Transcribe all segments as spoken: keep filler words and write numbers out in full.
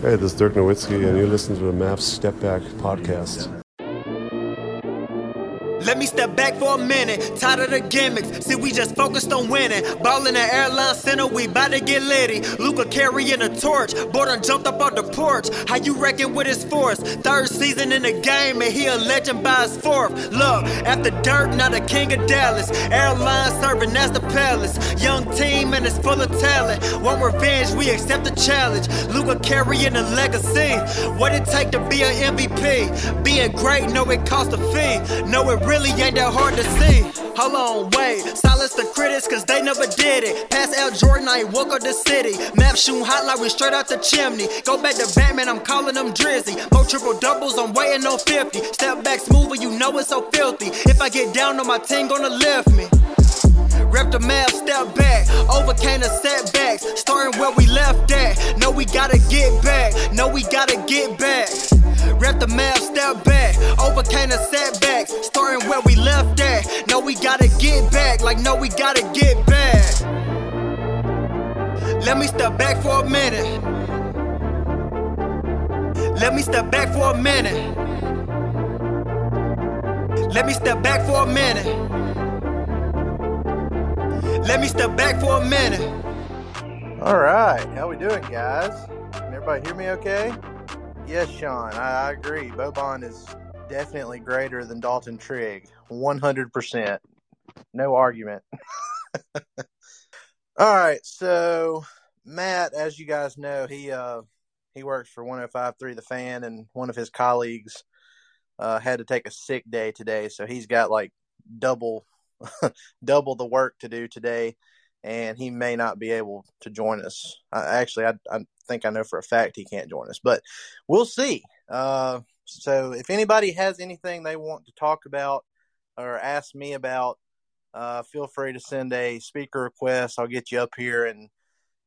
Hey, this is Dirk Nowitzki, and you listen to the Mavs Step Back podcast. Let me step back for a minute, tired of the gimmicks. See, we just focused on winning. Ball in the airline center, we bout to get litty. Luka carrying a torch, Borden jumped up on the porch. How you reckon with his force? Third season in the game, and he a legend by his fourth. Look, after Dirk, now the king of Dallas. Airline serving as the palace. Young team, and it's full of talent. Want revenge, we accept the challenge. Luka carrying a legacy. What it take to be an M V P? Being great, know it costs a fee. Know it really ain't that hard to see. Hold on, wait. Silence the critics, cause they never did it. Pass out Jordan, I ain't woke up the city. Map shooting hot like we straight out the chimney. Go back to Batman, I'm calling them Drizzy. More triple doubles, I'm waiting on fifty. Step back smoother, you know it's so filthy. If I get down on my team, gonna lift me. Rep the map, step back, overcame the setbacks. Starting where we left at, no we gotta get back, no we gotta get back. Rep the map, step back, overcame the setbacks. Starting where we left at, no we gotta get back, like no we gotta get back. Let me step back for a minute. Let me step back for a minute. Let me step back for a minute. Let me step back for a minute. All right. How we doing, guys? Can everybody hear me okay? Yes, Sean, I, I agree. Boban is definitely greater than Dalton Trigg. one hundred percent. No argument. All right. So, Matt, as you guys know, he uh, he works for one oh five point three The Fan, and one of his colleagues uh, had to take a sick day today. So, he's got like double... double the work to do today, and he may not be able to join us. Uh, actually, I, I think I know for a fact he can't join us, but we'll see. Uh, so if anybody has anything they want to talk about or ask me about, uh, feel free to send a speaker request. I'll get you up here, and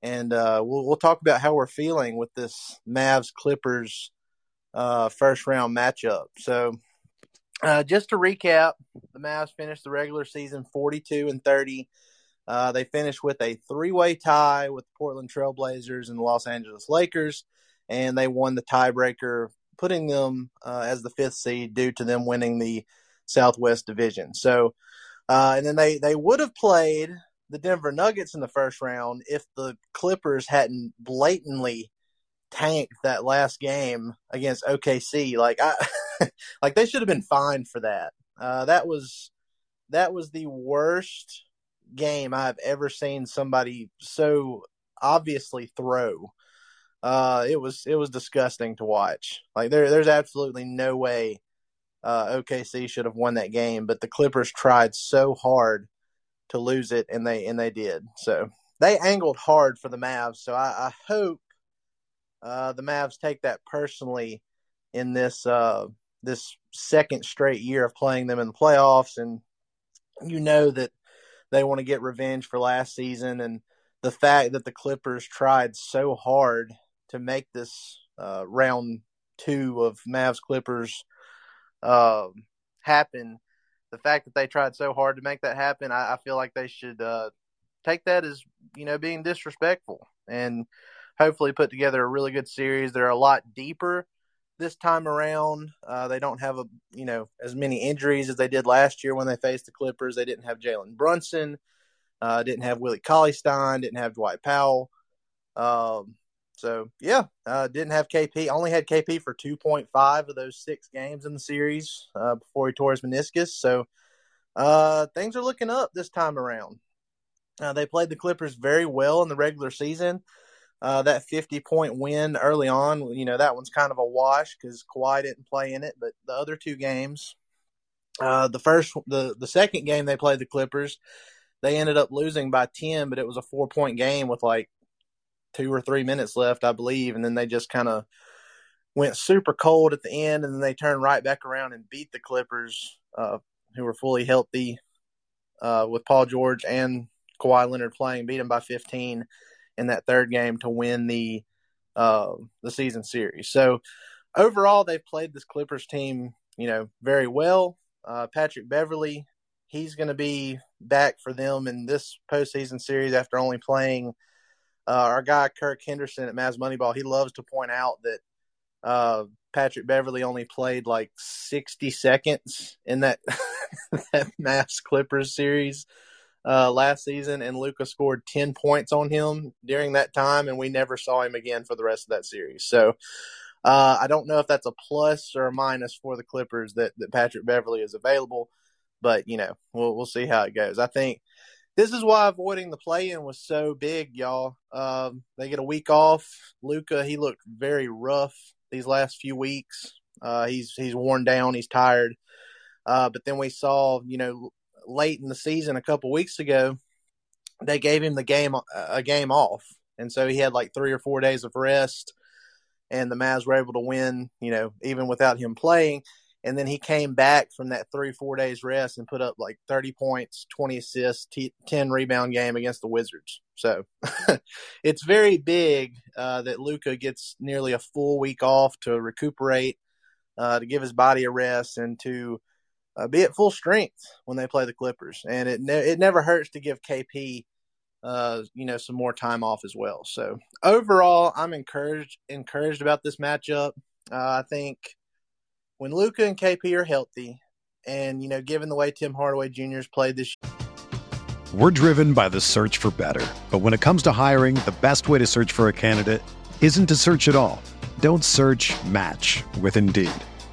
and uh, we'll, we'll talk about how we're feeling with this Mavs-Clippers uh, first-round matchup. So Uh, just to recap, the Mavs finished the regular season forty-two and thirty. Uh, they finished with a three-way tie with the Portland Trail Blazers and the Los Angeles Lakers, and they won the tiebreaker, putting them uh, as the fifth seed due to them winning the Southwest Division. So, uh, and then they, they would have played the Denver Nuggets in the first round if the Clippers hadn't blatantly tanked that last game against O K C. Like I. Like they should have been fined for that. Uh, that was that was the worst game I've ever seen somebody so obviously throw. Uh, it was it was disgusting to watch. Like there there's absolutely no way uh, O K C should have won that game, but the Clippers tried so hard to lose it, and they and they did. So they angled hard for the Mavs. So I, I hope uh, the Mavs take that personally in this uh, this second straight year of playing them in the playoffs, and you know that they want to get revenge for last season, and the fact that the Clippers tried so hard to make this uh, round two of Mavs Clippers uh, happen. The fact that they tried so hard to make that happen, I, I feel like they should uh, take that as, you know, being disrespectful, and hopefully put together a really good series. They're a lot deeper this time around. Uh, they don't have a you know as many injuries as they did last year when they faced the Clippers. They didn't have Jalen Brunson, uh, didn't have Willie Cauley-Stein, didn't have Dwight Powell. Um, so yeah, uh, didn't have K P. Only had K P for two point five of those six games in the series uh, before he tore his meniscus. So uh, things are looking up this time around. Uh, they played the Clippers very well in the regular season. Uh, that fifty-point win early on, you know, that one's kind of a wash because Kawhi didn't play in it. But the other two games, uh, the first, the, the second game they played the Clippers, they ended up losing by ten, but it was a four-point game with like two or three minutes left, I believe. And then they just kind of went super cold at the end, and then they turned right back around and beat the Clippers, uh, who were fully healthy uh, with Paul George and Kawhi Leonard playing, beat them by fifteen in that third game to win the uh, the season series. So overall, they've played this Clippers team, you know, very well. Uh, Patrick Beverley, he's going to be back for them in this postseason series after only playing uh, our guy Kirk Henderson at Mavs Moneyball. He loves to point out that uh, Patrick Beverley only played like sixty seconds in that, that Mavs Clippers series Uh, last season, and Luka scored ten points on him during that time, and we never saw him again for the rest of that series. So uh, I don't know if that's a plus or a minus for the Clippers that, that Patrick Beverley is available, but, you know, we'll we'll see how it goes. I think this is why avoiding the play-in was so big, y'all. Um, they get a week off. Luka, he looked very rough these last few weeks. Uh, he's, he's worn down. He's tired. Uh, but then we saw, you know, late in the season a couple weeks ago, they gave him the game a game off, and so he had like three or four days of rest, and the Mavs were able to win, you know, even without him playing. And then he came back from that three four days rest and put up like thirty points, twenty assists, t- ten rebound game against the Wizards. So it's very big uh, that Luka gets nearly a full week off to recuperate, uh, to give his body a rest, and to Uh, be at full strength when they play the Clippers. And it ne- it never hurts to give K P, uh, you know, some more time off as well. So overall, I'm encouraged encouraged about this matchup. Uh, I think when Luka and K P are healthy, and, you know, given the way Tim Hardaway Junior has played this year. We're driven by the search for better. But when it comes to hiring, the best way to search for a candidate isn't to search at all. Don't search, match with Indeed.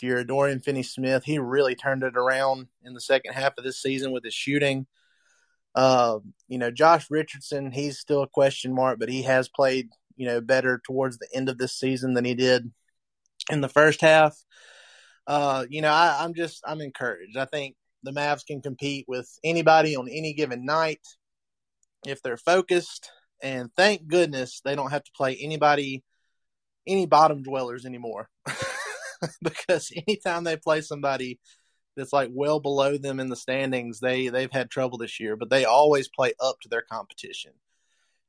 Year, Dorian Finney-Smith, he really turned it around in the second half of this season with his shooting. Uh, you know, Josh Richardson, he's still a question mark, but he has played, you know, better towards the end of this season than he did in the first half. Uh, you know, I, I'm just, I'm encouraged. I think the Mavs can compete with anybody on any given night if they're focused, and thank goodness they don't have to play anybody, any bottom dwellers anymore. Because anytime they play somebody that's like well below them in the standings, they they've had trouble this year, but they always play up to their competition.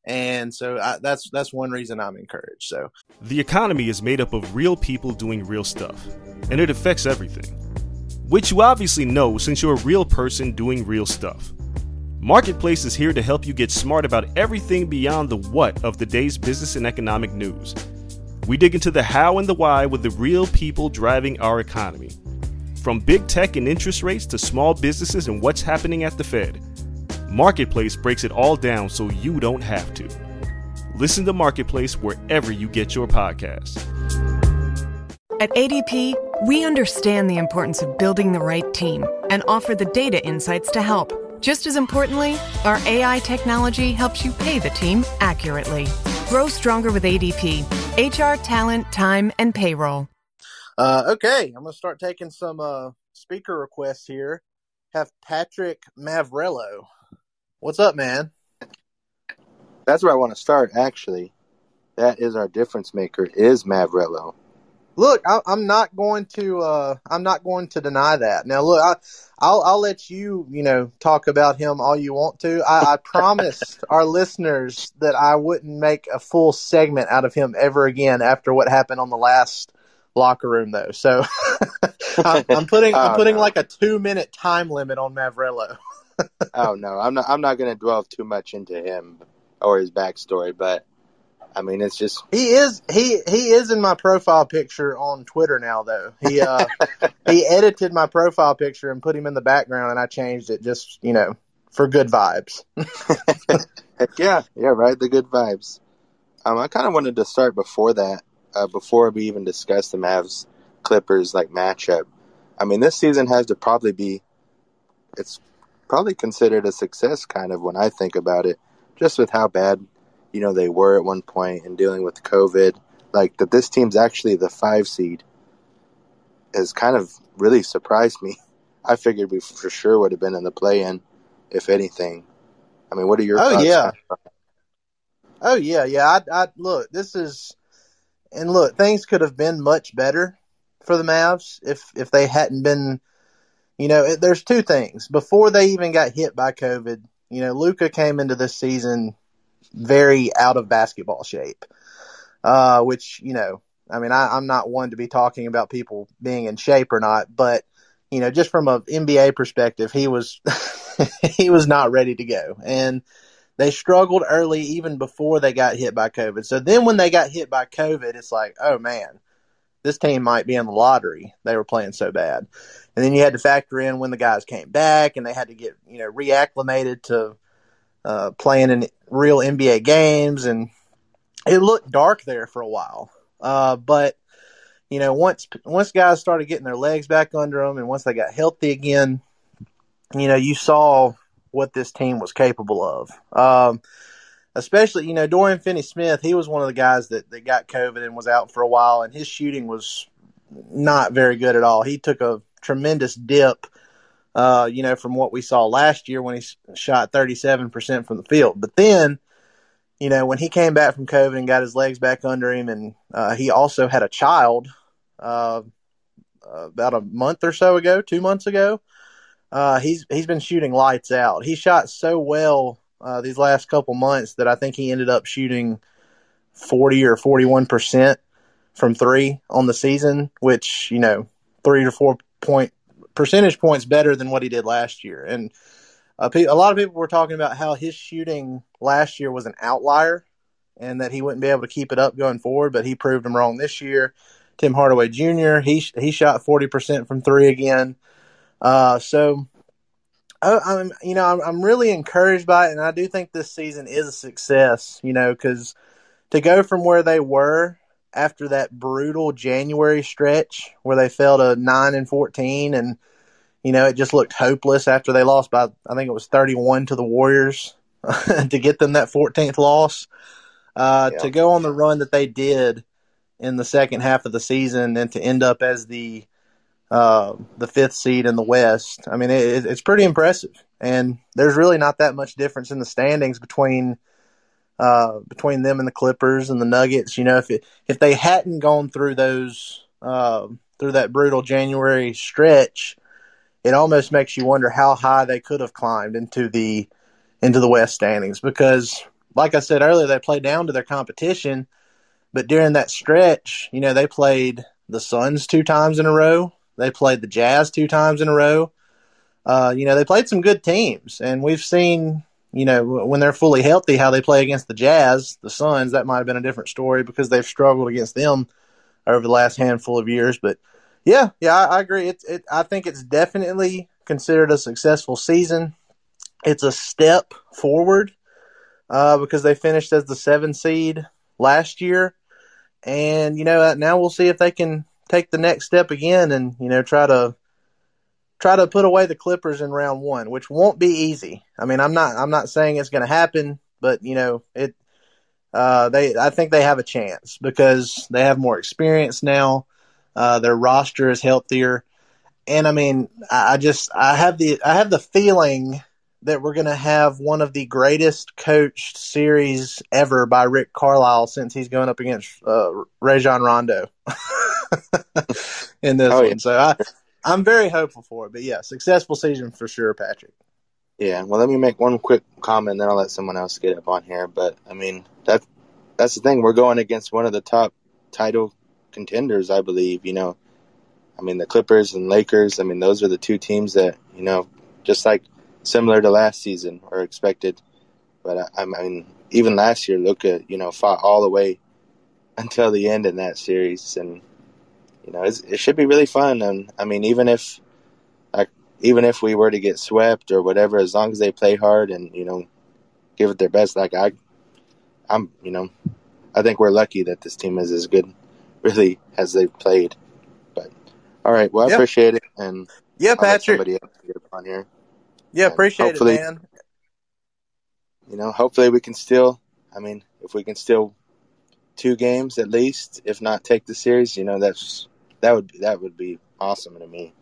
And so I, that's that's one reason I'm encouraged. So the economy is made up of real people doing real stuff, and it affects everything, which you obviously know since you're a real person doing real stuff. Marketplace is here to help you get smart about everything beyond the what of the day's business and economic news. We dig into the how and the why with the real people driving our economy. From big tech and interest rates to small businesses and what's happening at the Fed, Marketplace breaks it all down so you don't have to. Listen to Marketplace wherever you get your podcasts. At A D P, we understand the importance of building the right team and offer the data insights to help. Just as importantly, our A I technology helps you pay the team accurately. Grow stronger with A D P, H R, talent, time, and payroll. Uh, okay, I'm going to start taking some uh, speaker requests here. Have Patrick Mavrelo. What's up, man? That's where I want to start, actually. That is our difference maker, is Mavrelo. Look, I, I'm not going to uh, I'm not going to deny that. Now, look, I, I'll I'll let you you know talk about him all you want to. I, I promised our listeners that I wouldn't make a full segment out of him ever again after what happened on the last locker room, though. So I'm, I'm putting oh, I'm putting no. like a two minute time limit on Mavrelo. oh no, I'm not I'm not going to dwell too much into him or his backstory, but. I mean, it's just he is he he is in my profile picture on Twitter now, though. He uh, he edited my profile picture and put him in the background, and I changed it just you know for good vibes. yeah, yeah, right. The good vibes. Um, I kind of wanted to start before that, uh, before we even discussed the Mavs Clippers like matchup. I mean, this season has to probably be it's probably considered a success, kind of when I think about it, just with how bad. You know, they were at one point and dealing with COVID, like that this team's actually the five seed has kind of really surprised me. I figured we for sure would have been in the play-in, if anything. I mean, what are your oh, thoughts? Yeah. Oh, yeah, yeah. I, I, look, this is – and look, things could have been much better for the Mavs if, if they hadn't been – you know, it, there's two things. Before they even got hit by COVID, you know, Luka came into this season – very out of basketball shape, uh, which, you know, I mean, I, I'm not one to be talking about people being in shape or not, but, you know, just from an N B A perspective, he was he was not ready to go. And they struggled early even before they got hit by COVID. So then when they got hit by COVID, it's like, oh, man, this team might be in the lottery. They were playing so bad. And then you had to factor in when the guys came back and they had to get, you know, reacclimated to uh, playing in real N B A games, and it looked dark there for a while. Uh, but, you know, once once guys started getting their legs back under them and once they got healthy again, you know, you saw what this team was capable of. Um, especially, you know, Dorian Finney-Smith, he was one of the guys that, that got COVID and was out for a while, and his shooting was not very good at all. He took a tremendous dip. Uh, you know, from what we saw last year when he shot thirty-seven percent from the field. But then, you know, when he came back from COVID and got his legs back under him, and uh, he also had a child uh, about a month or so ago, two months ago, uh, he's he's been shooting lights out. He shot so well uh, these last couple months that I think he ended up shooting forty or forty-one percent from three on the season, which, you know, three to four point percentage points better than what he did last year. And uh, a lot of people were talking about how his shooting last year was an outlier and that he wouldn't be able to keep it up going forward, but he proved them wrong this year. Tim Hardaway Junior, he he shot forty percent from three again. Uh, so, I, I'm you know, I'm, I'm really encouraged by it, and I do think this season is a success, you know, because to go from where they were after that brutal January stretch where they fell to nine and fourteen and, you know, it just looked hopeless after they lost by, I think it was thirty-one to the Warriors to get them that fourteenth loss, uh, yeah. to go on the run that they did in the second half of the season and to end up as the, uh, the fifth seed in the West. I mean, it, it's pretty impressive, and there's really not that much difference in the standings between, Uh, between them and the Clippers and the Nuggets. You know, if it, if they hadn't gone through those uh, through that brutal January stretch, it almost makes you wonder how high they could have climbed into the into the West standings, because like I said earlier, they played down to their competition, but during that stretch, you know, they played the Suns two times in a row. They played the Jazz two times in a row. Uh, you know, they played some good teams, and we've seen, you know, when they're fully healthy, how they play against the Jazz, the Suns. That might have been a different story because they've struggled against them over the last handful of years. But, yeah, yeah, I, I agree. It, it, I think it's definitely considered a successful season. It's a step forward uh, because they finished as the seven seed last year. And, you know, now we'll see if they can take the next step again and, you know, try to try to put away the Clippers in round one, which won't be easy. I mean, I'm not I'm not saying it's going to happen, but, you know, it uh, they I think they have a chance because they have more experience now. Uh, their roster is healthier. And, I mean, I, I just I have the I have the feeling that we're going to have one of the greatest coached series ever by Rick Carlisle since he's going up against uh, Rajon Rondo in this oh, one. Yeah. So I, I'm very hopeful for it. But, yeah, successful season for sure, Patrick. Yeah, well, let me make one quick comment, then I'll let someone else get up on here. But, I mean, that that's the thing. We're going against one of the top title contenders, I believe. You know, I mean, the Clippers and Lakers, I mean, those are the two teams that, you know, just like – similar to last season or expected. But I, I mean, even last year, Luka, you know, fought all the way until the end in that series. And, you know, it's, it should be really fun. And I mean, even if, like, even if we were to get swept or whatever, as long as they play hard and, you know, give it their best, like I, I'm, you know, I think we're lucky that this team is as good really as they've played. But all right. Well, I yeah. appreciate it. And yeah, Patrick, I'll let somebody else get on here. Yeah, appreciate it, man. You know, hopefully we can still, I mean, if we can still two games at least, if not take the series, you know, that's that would that would be awesome to me.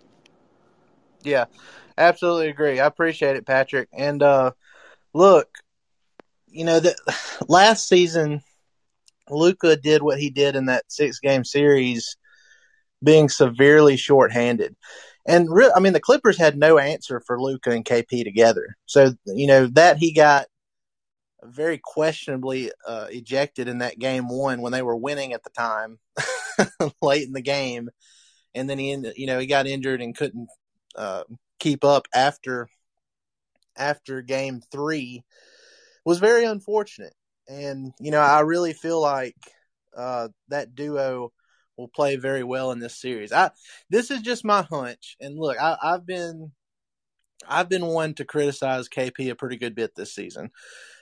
Yeah, absolutely agree. I appreciate it, Patrick. And uh, look, you know, the, last season, Luka did what he did in that six-game series, being severely shorthanded. And, re- I mean, the Clippers had no answer for Luka and K P together. So, you know, that he got very questionably uh, ejected in that game one when they were winning at the time late in the game. And then, he, you know, he got injured and couldn't uh, keep up after after game three. It was very unfortunate. And, you know, I really feel like uh, that duo – will play very well in this series. I this is just my hunch, and look, I, I've been I've been one to criticize K P a pretty good bit this season.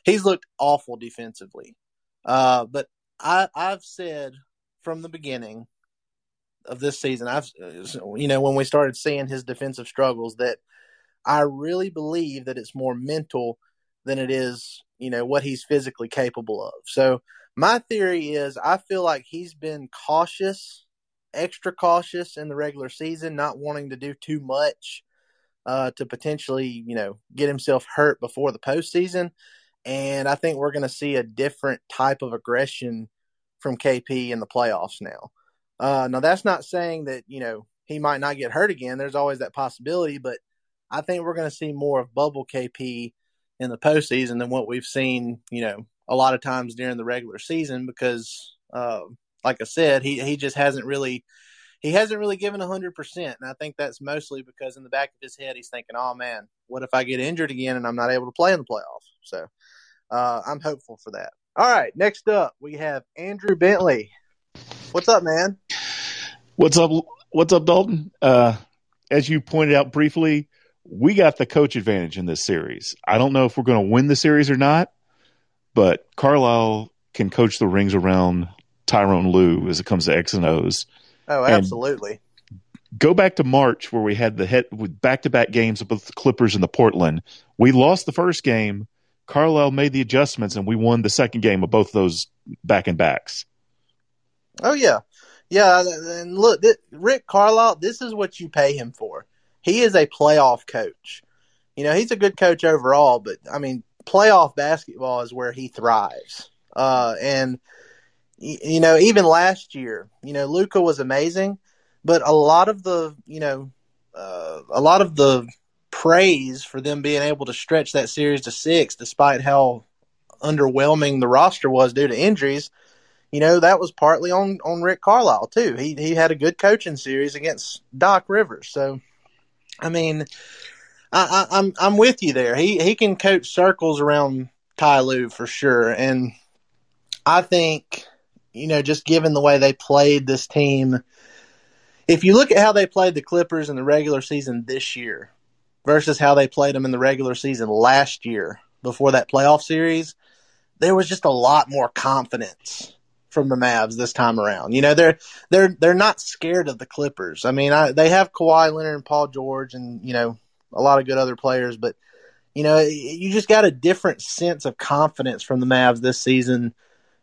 He's looked awful defensively, uh, but I, I've said from the beginning of this season, I've you know when we started seeing his defensive struggles, that I really believe that it's more mental than it is you know what he's physically capable of. So. My theory is I feel like he's been cautious, extra cautious in the regular season, not wanting to do too much uh, to potentially, you know, get himself hurt before the postseason. And I think we're going to see a different type of aggression from K P in the playoffs now. Uh, now, that's not saying that, you know, he might not get hurt again. There's always that possibility. But I think we're going to see more of bubble K P in the postseason than what we've seen, you know, a lot of times during the regular season because, uh, like I said, he, he just hasn't really he hasn't really given one hundred percent. And I think that's mostly because in the back of his head he's thinking, oh, man, what if I get injured again and I'm not able to play in the playoffs? So uh, I'm hopeful for that. All right, next up we have Andrew Bentley. What's up, man? What's up, What's up, Dalton? Uh, as you pointed out briefly, we got the coach advantage in this series. I don't know if we're going to win the series or not. But Carlisle can coach the rings around Tyronn Lue as it comes to X and O's. Oh, absolutely. And go back to March where we had the head with back-to-back games with both the Clippers and the Portland. We lost the first game. Carlisle made the adjustments, and we won the second game of both those back-and-backs. Oh, yeah. Yeah, and look, this, Rick Carlisle, this is what you pay him for. He is a playoff coach. You know, he's a good coach overall, but, I mean, playoff basketball is where he thrives. Uh, and, y- you know, even last year, you know, Luka was amazing, but a lot of the, you know, uh, a lot of the praise for them being able to stretch that series to six, despite how underwhelming the roster was due to injuries, you know, that was partly on, on Rick Carlisle too. He he had a good coaching series against Doc Rivers. So, I mean, I, I, I'm I'm with you there. He he can coach circles around Ty Lue for sure, and I think, you know, just given the way they played this team, if you look at how they played the Clippers in the regular season this year versus how they played them in the regular season last year before that playoff series, there was just a lot more confidence from the Mavs this time around. You know, they're they're they're not scared of the Clippers. I mean, I, they have Kawhi Leonard and Paul George and, you know, a lot of good other players, but, you know, you just got a different sense of confidence from the Mavs this season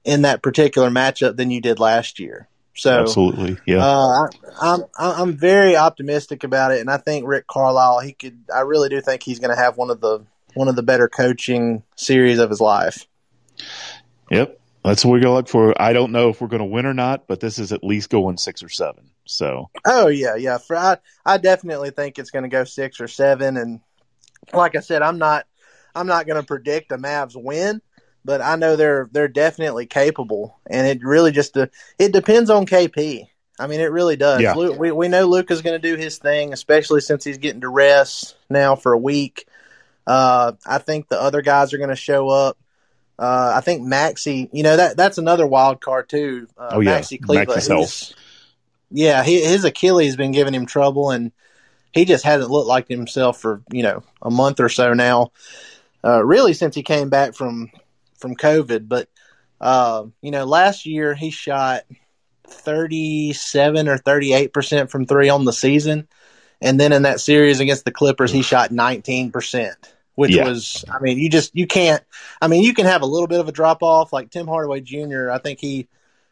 in that particular matchup than you did last year. So absolutely, yeah. Uh, I, I'm I'm very optimistic about it, and I think Rick Carlisle, he could. I really do think he's going to have one of the one of the better coaching series of his life. Yep, that's what we're going to look for. I don't know if we're going to win or not, but this is at least going six or seven. So oh yeah, yeah. For, I I definitely think it's going to go six or seven, and like I said, I'm not I'm not going to predict the Mavs win. But I know they're they're definitely capable, and it really just de- it depends on K P. I mean, it really does. Yeah. Luke, we we know Luka's going to do his thing, especially since he's getting to rest now for a week. Uh, I think the other guys are going to show up. Uh, I think Maxi, you know, that that's another wild card too. Uh, oh yeah, Maxi Kleber. Max yeah, he, his Achilles has been giving him trouble, and he just hasn't looked like himself for, you know, a month or so now. Uh, really, since he came back from. from COVID, but uh, you know, last year he shot thirty-seven or thirty-eight percent from three on the season, and then in that series against the Clippers, he shot nineteen percent, which yeah. was, I mean, you just you can't. I mean, you can have a little bit of a drop off, like Tim Hardaway Junior I think he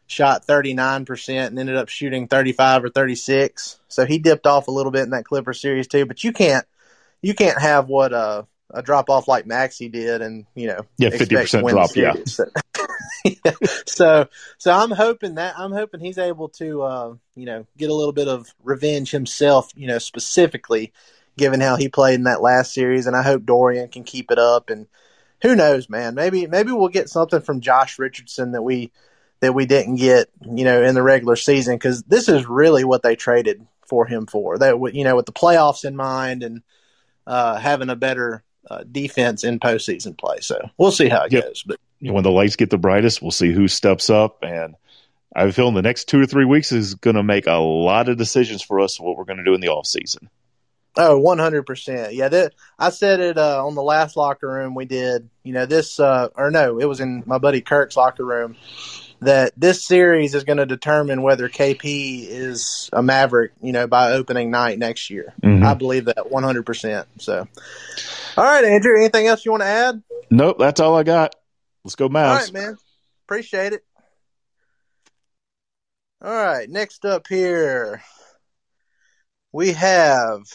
shot thirty-nine percent and ended up shooting thirty-five or thirty-six, so he dipped off a little bit in that Clipper series too. But you can't, you can't have what uh. a drop-off like Maxi did and, you know, yeah, fifty percent drop, yeah. So, yeah. So so I'm hoping that – I'm hoping he's able to, uh, you know, get a little bit of revenge himself, you know, specifically given how he played in that last series. And I hope Dorian can keep it up. And who knows, man, maybe maybe we'll get something from Josh Richardson that we that we didn't get, you know, in the regular season, because this is really what they traded for him for. That, you know, with the playoffs in mind and uh, having a better – Uh, defense in postseason play, so we'll see how it yep. goes. But when the lights get the brightest, we'll see who steps up. And I feel in the next two or three weeks is going to make a lot of decisions for us what we're going to do in the off season. Oh, one hundred percent. Yeah, that I said it uh, on the last locker room we did. You know, this uh, or no, it was in my buddy Kirk's locker room that this series is going to determine whether K P is a Maverick, you know, by opening night next year. Mm-hmm. I believe that one hundred percent. So. All right, Andrew, anything else you want to add? Nope, that's all I got. Let's go, Mavs. All right, man. Appreciate it. All right, next up here, we have,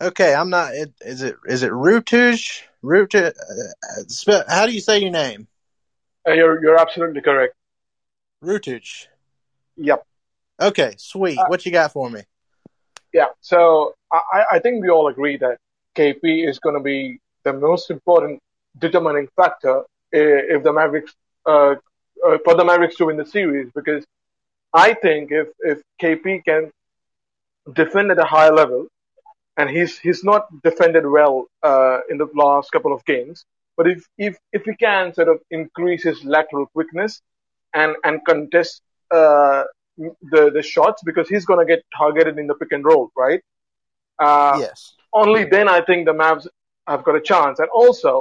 okay, I'm not, it, is it is it Rutuj? Rutuj, uh, how do you say your name? Uh, you're, you're absolutely correct. Rutuj. Yep. Okay, sweet. Uh, what you got for me? Yeah, so I, I think we all agree that K P is going to be the most important determining factor if the Mavericks uh, for the Mavericks to win the series, because I think if, if K P can defend at a high level, and he's he's not defended well uh, in the last couple of games, but if, if if he can sort of increase his lateral quickness and and contest uh, the the shots, because he's going to get targeted in the pick and roll, right? Uh, yes. Only then I think the Mavs have got a chance. And also,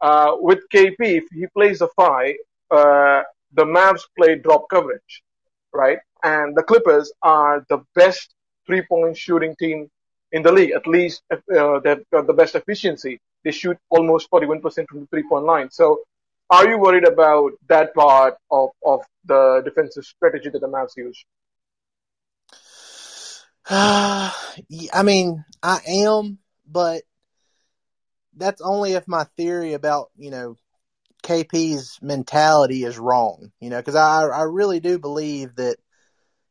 uh, with K P, if he plays a five, uh, the Mavs play drop coverage, right? And the Clippers are the best three-point shooting team in the league. At least uh, they've got the best efficiency. They shoot almost forty-one percent from the three-point line. So are you worried about that part of, of the defensive strategy that the Mavs use? Uh, I mean, I am, but that's only if my theory about, you know, K P's mentality is wrong, you know, because I, I really do believe that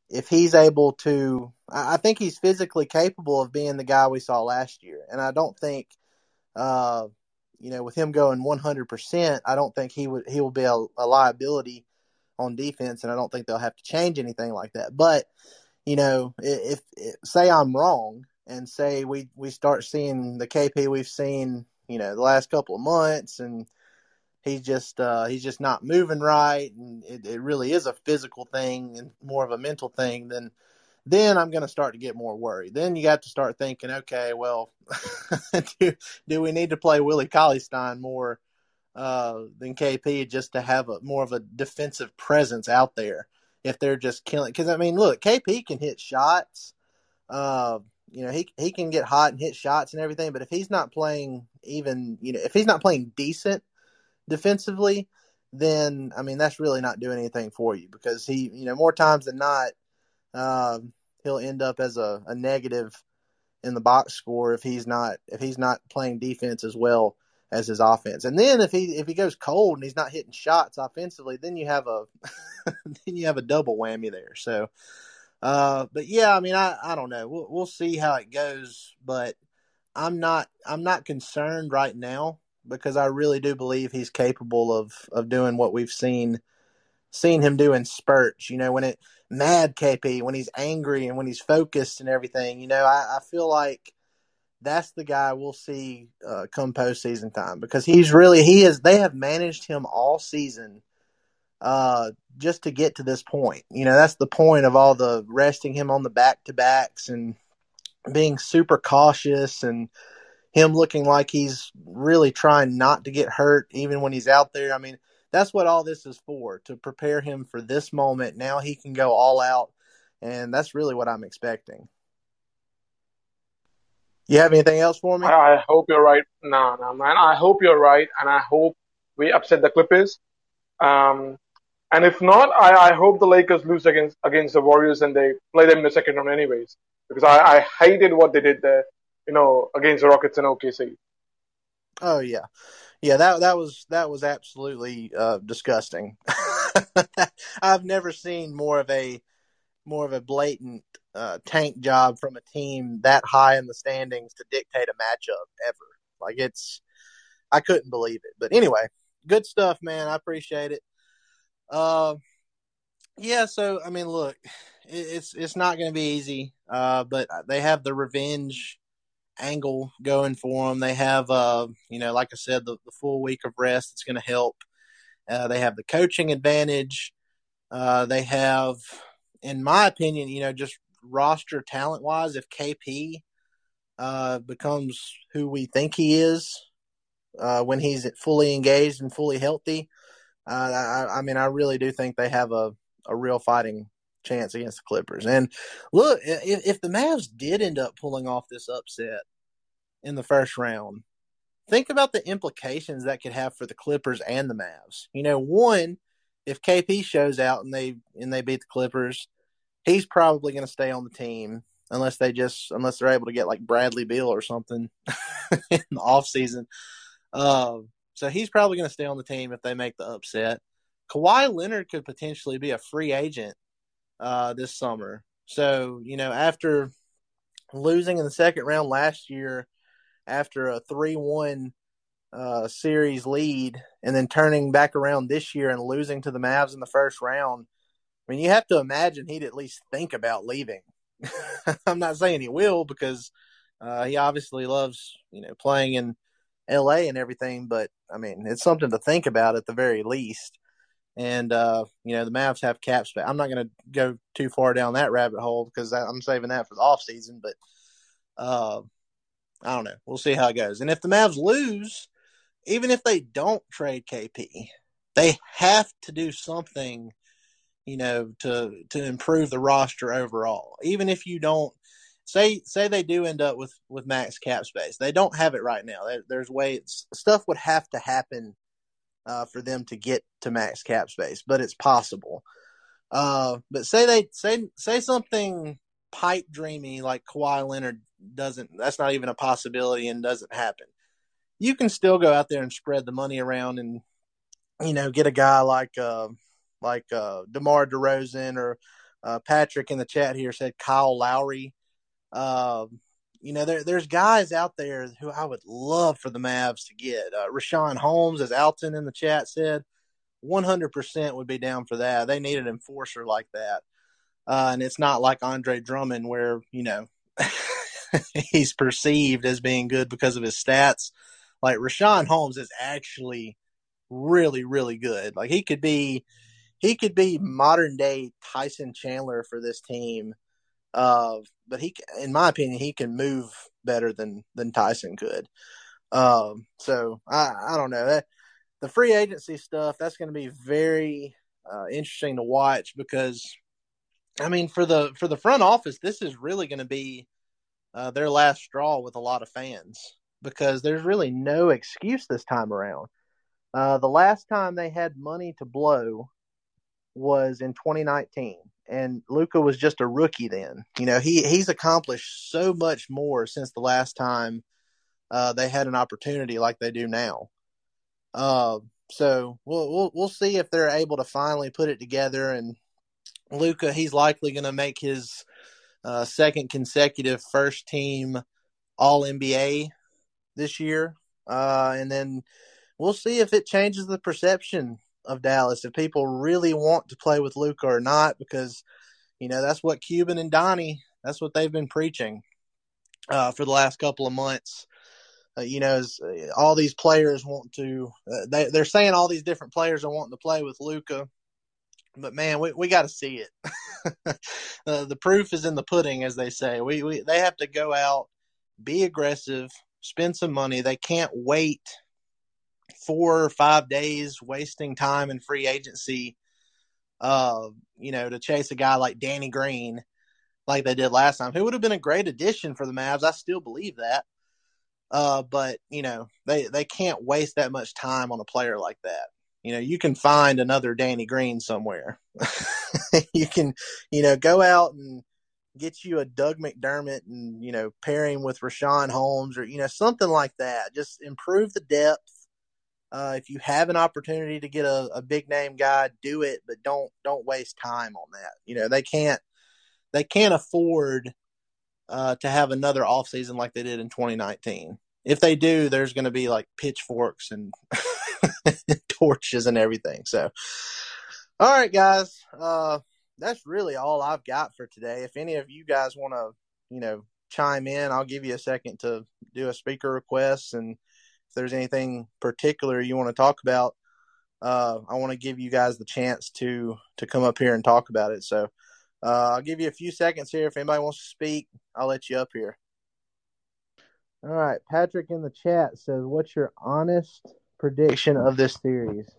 if he's able to, I think he's physically capable of being the guy we saw last year. And I don't think, uh, you know, with him going one hundred percent, I don't think he would, he will be a, a liability on defense. And I don't think they'll have to change anything like that. But, you know, if, if say I'm wrong and say we, we start seeing the K P we've seen, you know, the last couple of months, and He's just uh, he's just not moving right, and it, it really is a physical thing and more of a mental thing. Then, then I'm going to start to get more worried. Then you got to start thinking, okay, well, do, do we need to play Willie Cauley-Stein more uh, than K P just to have a more of a defensive presence out there if they're just killing? Because I mean, look, K P can hit shots. Uh, you know, he he can get hot and hit shots and everything. But if he's not playing even, you know, if he's not playing decent defensively, then I mean that's really not doing anything for you, because he, you know, more times than not, um, he'll end up as a, a negative in the box score if he's not if he's not playing defense as well as his offense. And then if he if he goes cold and he's not hitting shots offensively, then you have a then you have a double whammy there. So, uh, but yeah, I mean I, I don't know. We'll we'll see how it goes, but I'm not I'm not concerned right now, because I really do believe he's capable of, of doing what we've seen seen him do in spurts. You know, when it mad K P, when he's angry and when he's focused and everything, you know, I, I feel like that's the guy we'll see uh, come postseason time, because he's really, he is, they have managed him all season uh, just to get to this point. You know, that's the point of all the resting him on the back-to-backs and being super cautious and him looking like he's really trying not to get hurt even when he's out there. I mean, that's what all this is for, to prepare him for this moment. Now he can go all out, and that's really what I'm expecting. You have anything else for me? I hope you're right. No, no, man. I hope you're right, and I hope we upset the Clippers. Um, and if not, I, I hope the Lakers lose against against the Warriors and they play them in the second round anyways, because I, I hated what they did there, you know, against the Rockets and O K C. Oh yeah, yeah that that was that was absolutely uh, disgusting. I've never seen more of a more of a blatant uh, tank job from a team that high in the standings to dictate a matchup ever. Like it's, I couldn't believe it. But anyway, good stuff, man. I appreciate it. Uh, yeah. So I mean, look, it, it's it's not going to be easy, uh, but they have the revenge angle going for them. They have, uh, you know, like I said, the, the full week of rest that's going to help. Uh, they have the coaching advantage. Uh, they have, in my opinion, you know, just roster talent-wise, if K P uh, becomes who we think he is uh, when he's fully engaged and fully healthy, uh, I, I mean, I really do think they have a, a real fighting chance against the Clippers. And look, if, if the Mavs did end up pulling off this upset in the first round, think about the implications that could have for the Clippers and the Mavs. You know, one, if K P shows out and they and they beat the Clippers, he's probably going to stay on the team unless they just unless they're able to get like Bradley Beal or something in the offseason. Uh, so he's probably going to stay on the team if they make the upset. Kawhi Leonard could potentially be a free agent Uh, this summer. So, you know, after losing in the second round last year after a three one uh, series lead and then turning back around this year and losing to the Mavs in the first round, I mean, you have to imagine he'd at least think about leaving. I'm not saying he will, because uh, he obviously loves, you know, playing in L A and everything, but, I mean, it's something to think about at the very least. And, uh, you know, the Mavs have cap space. I'm not going to go too far down that rabbit hole because I'm saving that for the offseason. But uh, I don't know. We'll see how it goes. And if the Mavs lose, even if they don't trade K P, they have to do something, you know, to to improve the roster overall. Even if you don't – say say they do end up with, with max cap space. They don't have it right now. There, there's ways – stuff would have to happen Uh, for them to get to max cap space, but it's possible. Uh, but say they say say something pipe dreamy like Kawhi Leonard doesn't. That's not even a possibility and doesn't happen. You can still go out there and spread the money around and, you know, get a guy like uh, like uh, DeMar DeRozan or Uh, Patrick in the chat here said Kyle Lowry. Um, you know, there, there's guys out there who I would love for the Mavs to get. Uh, Rashawn Holmes, as Alton in the chat said, one hundred percent would be down for that. They need an enforcer like that. Uh, and it's not like Andre Drummond where, you know, he's perceived as being good because of his stats. Like, Rashawn Holmes is actually really, really good. Like, he could be he could be modern-day Tyson Chandler for this team. Uh, but he, in my opinion, he can move better than, than Tyson could. Um, so, I, I don't know. That, the free agency stuff, that's going to be very uh, interesting to watch because, I mean, for the for the front office, this is really going to be uh, their last straw with a lot of fans. Because there's really no excuse this time around. Uh, the last time they had money to blow was in twenty nineteen, and Luka was just a rookie then. You know, he he's accomplished so much more since the last time uh, they had an opportunity like they do now. Uh, so we'll, we'll we'll see if they're able to finally put it together. And Luka, he's likely going to make his uh, second consecutive first team All N B A. This year, uh, and then we'll see if it changes the perception of Dallas, if people really want to play with Luka or not, because, you know, that's what Cuban and Donnie, that's what they've been preaching uh, for the last couple of months. Uh, you know, is, uh, all these players want to, uh, they, they're saying all these different players are wanting to play with Luka, but man, we, we got to see it. uh, the proof is in the pudding, as they say. We, we They have to go out, be aggressive, spend some money. They can't wait four or five days wasting time in free agency, uh, you know, to chase a guy like Danny Green, like they did last time, who would have been a great addition for the Mavs. I still believe that. Uh, but, you know, they, they can't waste that much time on a player like that. You know, you can find another Danny Green somewhere. You can, you know, go out and get you a Doug McDermott and, you know, pair him with Rashawn Holmes or, you know, something like that. Just improve the depth. Uh, if you have an opportunity to get a, a big name guy, do it, but don't, don't waste time on that. You know, they can't, they can't afford uh, to have another offseason like they did in twenty nineteen. If they do, there's going to be like pitchforks and torches and everything. So, all right, guys, uh, that's really all I've got for today. If any of you guys want to, you know, chime in, I'll give you a second to do a speaker request. And if there's anything particular you want to talk about, uh, I want to give you guys the chance to, to come up here and talk about it. So uh, I'll give you a few seconds here. If anybody wants to speak, I'll let you up here. All right. Patrick in the chat says, what's your honest prediction of this series?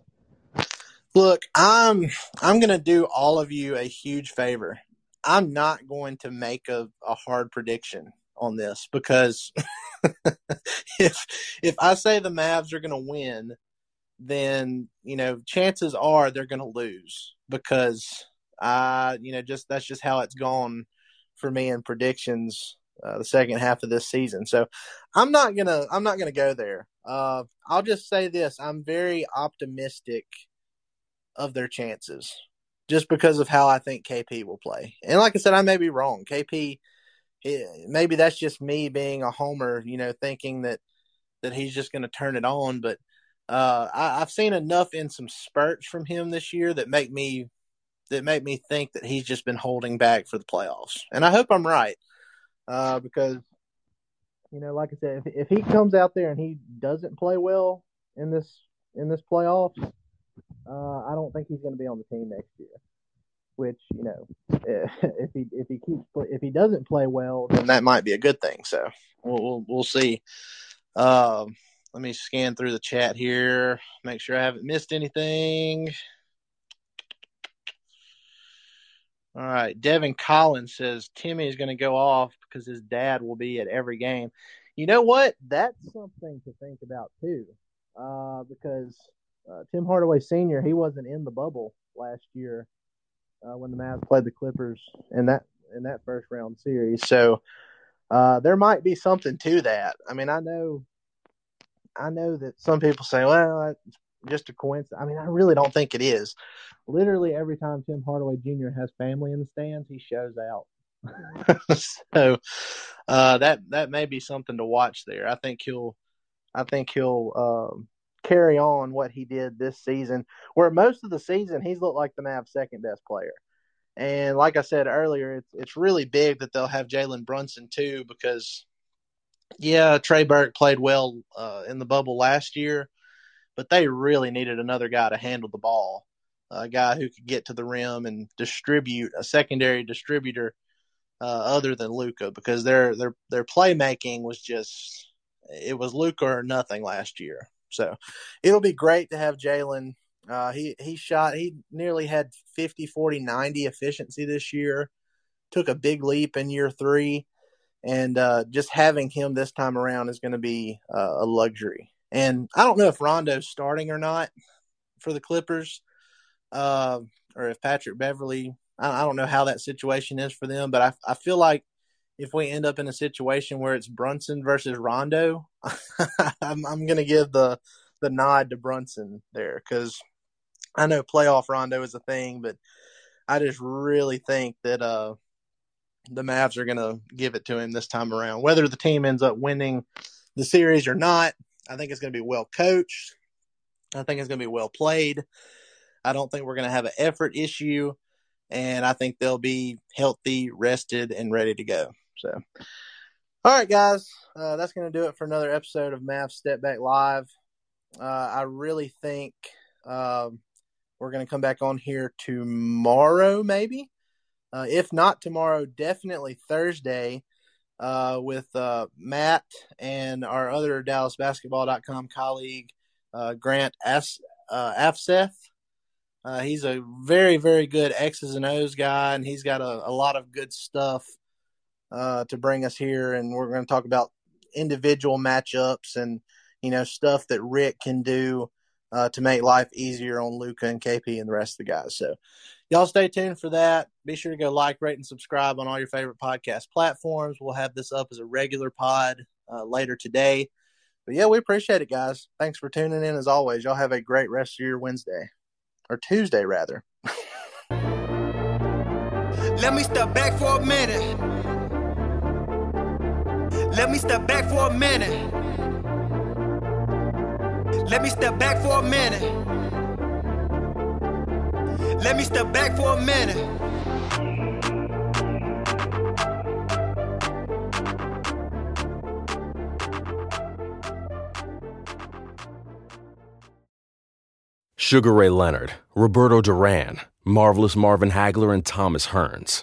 Look, I'm I'm going to do all of you a huge favor. I'm not going to make a, a hard prediction on this because if if I say the Mavs are going to win, then, you know, chances are they're going to lose because, I, you know, just that's just how it's gone for me in predictions uh, the second half of this season. So I'm not going to I'm not going to go there. Uh, I'll just say this. I'm very optimistic of their chances just because of how I think K P will play. And like I said, I may be wrong. K P, maybe that's just me being a homer, you know, thinking that, that he's just going to turn it on. But uh, I, I've seen enough in some spurts from him this year that make me, that make me think that he's just been holding back for the playoffs. And I hope I'm right uh, because, you know, like I said, if, if he comes out there and he doesn't play well in this, in this playoffs, Uh, I don't think he's going to be on the team next year. Which, you know, if he if he keeps if he doesn't play well, then that might be a good thing. So we'll we'll, we'll see. Um, let me scan through the chat here, make sure I haven't missed anything. All right, Devin Collins says Timmy is going to go off because his dad will be at every game. You know what? That's something to think about too, uh, because. Uh, Tim Hardaway Senior, he wasn't in the bubble last year uh, when the Mavs played the Clippers in that in that first round series. So uh, there might be something to that. I mean, I know, I know that some people say, well, it's just a coincidence? I mean, I really don't think it is. Literally every time Tim Hardaway Junior has family in the stands, he shows out. so uh, that that may be something to watch there. I think he'll, I think he'll um, carry on what he did this season, where most of the season he's looked like the Mavs' second best player. And like I said earlier, it's it's really big that they'll have Jalen Brunson too, because yeah, Trey Burke played well uh, in the bubble last year, but they really needed another guy to handle the ball, a guy who could get to the rim and distribute, a secondary distributor. Uh, other than Luka, because their their their playmaking was just it was Luka or nothing last year. So it'll be great to have Jalen. Uh, he he shot he nearly had fifty, forty, ninety efficiency this year. Took a big leap in year three, and uh, just having him this time around is going to be uh, a luxury. And I don't know if Rondo's starting or not for the Clippers, uh, or if Patrick Beverley. I don't know how that situation is for them, but I, I feel like if we end up in a situation where it's Brunson versus Rondo, I'm, I'm going to give the, the nod to Brunson there, because I know playoff Rondo is a thing, but I just really think that uh, the Mavs are going to give it to him this time around. Whether the team ends up winning the series or not, I think it's going to be well coached. I think it's going to be well played. I don't think we're going to have an effort issue. And I think they'll be healthy, rested, and ready to go. So, all right, guys, uh, that's going to do it for another episode of Mavs Step Back Live. Uh, I really think uh, we're going to come back on here tomorrow, maybe. Uh, if not tomorrow, definitely Thursday uh, with uh, Matt and our other Dallas Basketball dot com colleague, uh, Grant As- uh, Afseth. Uh, he's a very, very good X's and O's guy, and he's got a, a lot of good stuff uh, to bring us here. And we're going to talk about individual matchups and, you know, stuff that Rick can do uh, to make life easier on Luka and K P and the rest of the guys. So y'all stay tuned for that. Be sure to go like, rate, and subscribe on all your favorite podcast platforms. We'll have this up as a regular pod uh, later today. But, yeah, we appreciate it, guys. Thanks for tuning in as always. Y'all have a great rest of your Wednesday. Or Tuesday, rather. Let me step back for a minute. Let me step back for a minute. Let me step back for a minute. Let me step back for a minute. Sugar Ray Leonard, Roberto Duran, Marvelous Marvin Hagler, and Thomas Hearns.